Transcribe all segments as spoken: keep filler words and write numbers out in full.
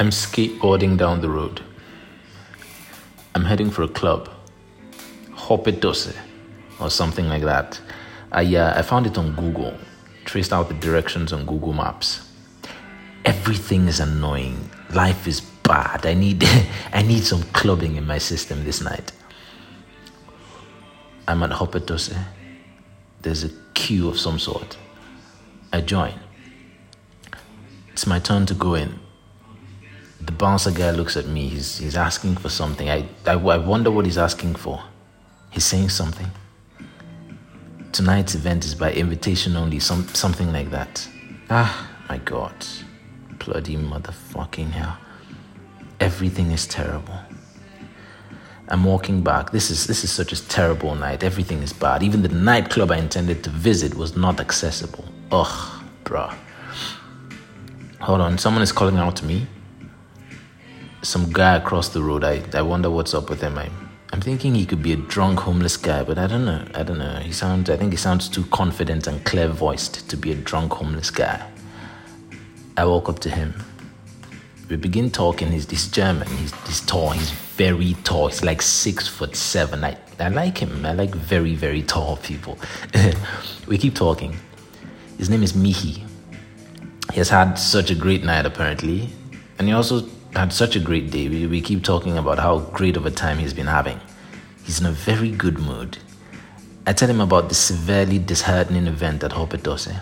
I'm skateboarding down the road. I'm heading for a club. Hoppetosse, or something like that. I, uh, I found it on Google. Traced out the directions on Google Maps. Everything is annoying. Life is bad. I need, I need some clubbing in my system this night. I'm at Hoppetosse. There's a queue of some sort. I join. It's my turn to go in. The bouncer guy looks at me. He's he's asking for something. I, I, I wonder what he's asking for. He's saying something. Tonight's event is by invitation only. Some something like that. Ah, my God. Bloody motherfucking hell. Everything is terrible. I'm walking back. This is this is such a terrible night. Everything is bad. Even the nightclub I intended to visit was not accessible. Ugh, bruh. Hold on. Someone is calling out to me. Some guy across the road. I, I wonder what's up with him. I, I'm thinking he could be a drunk homeless guy, but I don't know. I don't know. He sounds. I think he sounds too confident and clear-voiced to be a drunk homeless guy. I walk up to him. We begin talking. He's, he's German. He's, he's tall. He's very tall. He's like six foot seven. I, I like him. I like very, very tall people. We keep talking. His name is Michi. He has had such a great night, apparently. And he also had such a great day. We, we keep talking about how great of a time he's been having. He's in a very good mood. I tell him about the severely disheartening event at Hoppetosse.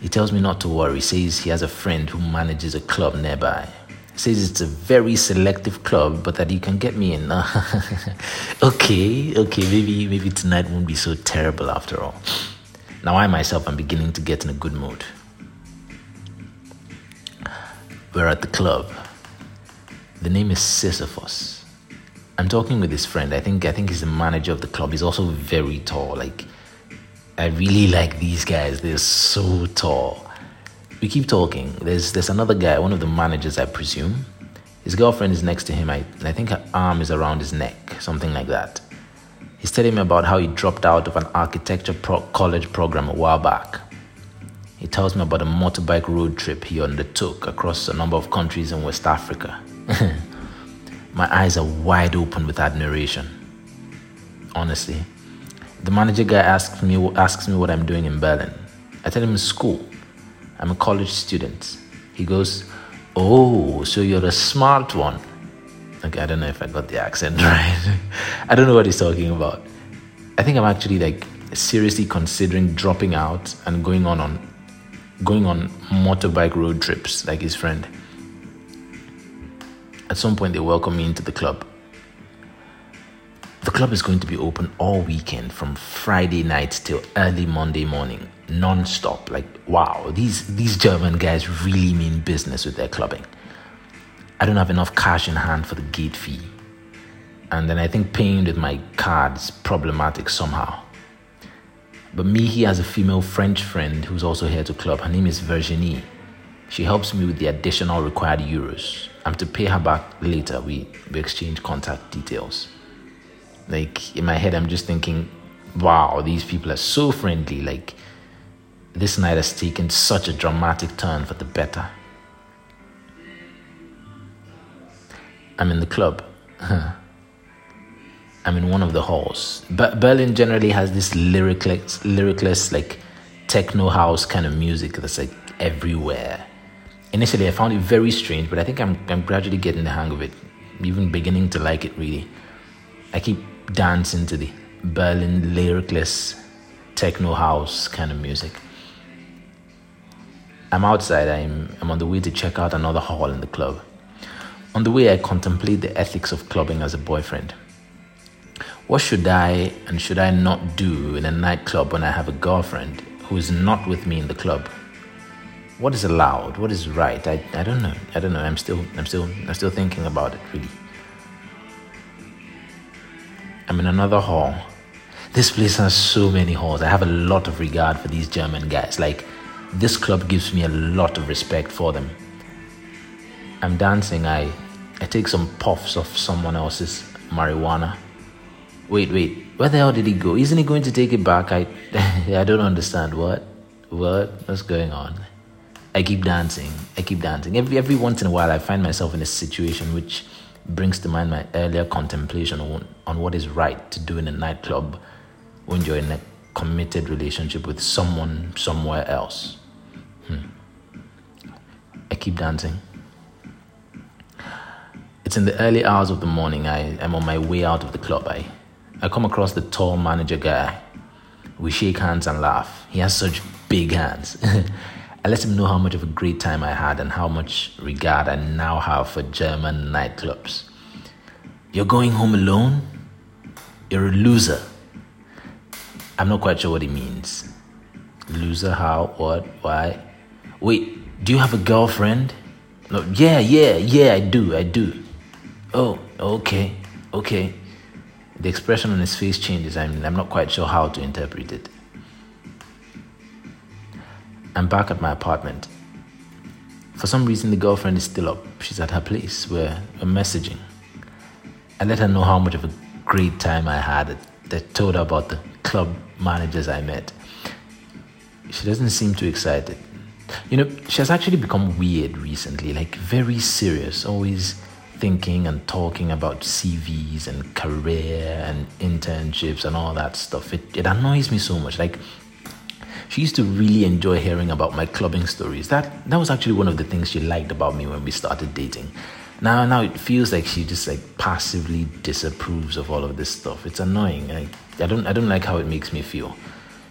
He tells me not to worry. Says he has a friend who manages a club nearby. Says it's a very selective club, but that he can get me in. okay, okay, maybe maybe tonight won't be so terrible after all. Now I myself am beginning to get in a good mood. We're at the club. The name is Sisyphus. I'm talking with his friend. I think I think he's the manager of the club. He's also very tall. Like, I really like these guys. They're so tall. We keep talking. There's there's another guy, one of the managers, I presume. His girlfriend is next to him. I I think her arm is around his neck, something like that. He's telling me about how he dropped out of an architecture pro- college program a while back. He tells me about a motorbike road trip he undertook across a number of countries in West Africa. My eyes are wide open with admiration. Honestly. The manager guy asks me asks me what I'm doing in Berlin. I tell him school. I'm a college student. He goes, "Oh, so you're a smart one." Okay, I don't know if I got the accent right. I don't know what he's talking about. I think I'm actually like seriously considering dropping out and going on on going on motorbike road trips like his friend. At some point, they welcome me into the club. The club is going to be open all weekend from Friday night till early Monday morning, non-stop. Like, wow, these these German guys really mean business with their clubbing. I don't have enough cash in hand for the gate fee. And then I think paying with my card is problematic somehow. But Michi has a female French friend who's also here to club. Her name is Virginie. She helps me with the additional required euros. I'm to pay her back later. We, we exchange contact details. Like, in my head, I'm just thinking, wow, these people are so friendly. Like, this night has taken such a dramatic turn for the better. I'm in the club. I'm in one of the halls. But Berlin generally has this lyricless, lyricless, like techno house kind of music that's like everywhere. Initially, I found it very strange, but I think I'm I'm gradually getting the hang of it, even beginning to like it really. I keep dancing to the Berlin lyricless techno house kind of music. I'm outside. I'm I'm on the way to check out another hall in the club. On the way, I contemplate the ethics of clubbing as a boyfriend. What should I and should I not do in a nightclub when I have a girlfriend who is not with me in the club? What is allowed? What is right? I, I don't know. I don't know. I'm still I'm still I'm still thinking about it really. I'm in another hall. This place has so many halls. I have a lot of regard for these German guys. Like, this club gives me a lot of respect for them. I'm dancing. I I take some puffs of someone else's marijuana. Wait, wait, where the hell did he go? Isn't he going to take it back? I I don't understand. What? What? What's going on? I keep dancing. I keep dancing. Every every once in a while, I find myself in a situation which brings to mind my earlier contemplation on, on what is right to do in a nightclub when you're in a committed relationship with someone somewhere else. Hmm. I keep dancing. It's in the early hours of the morning. I am on my way out of the club. I, I come across the tall manager guy. We shake hands and laugh. He has such big hands. I let him know how much of a great time I had and how much regard I now have for German nightclubs. You're going home alone? You're a loser. I'm not quite sure what he means. Loser, how, what, why? Wait, do you have a girlfriend? No, yeah, yeah, yeah, I do, I do. Oh, okay, okay. The expression on his face changes. I'm, I'm not quite sure how to interpret it. I'm back at my apartment. For some reason, the girlfriend is still up. She's at her place. We're, we're messaging. I let her know how much of a great time I had. I told her about the club managers I met. She doesn't seem too excited. You know, she has actually become weird recently, like very serious, always thinking and talking about C Vs and career and internships and all that stuff. It, it annoys me so much. Like, she used to really enjoy hearing about my clubbing stories. That that was actually one of the things she liked about me when we started dating. Now, now it feels like she just like passively disapproves of all of this stuff. It's annoying. I, I don't I don't like how it makes me feel.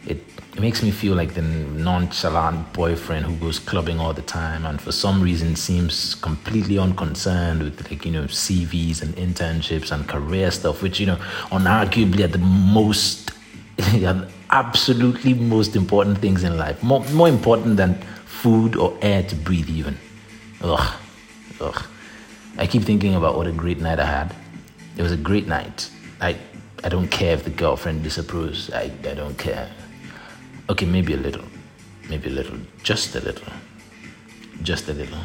It, it makes me feel like the nonchalant boyfriend who goes clubbing all the time and for some reason seems completely unconcerned with, like, you know, C Vs and internships and career stuff, which, you know, unarguably are the most, are absolutely most important things in life. More, more important than food or air to breathe even. Ugh, ugh. I keep thinking about what a great night I had. It was a great night. I, I don't care if the girlfriend disapproves. I, I don't care. Okay, maybe a little, maybe a little, just a little, just a little.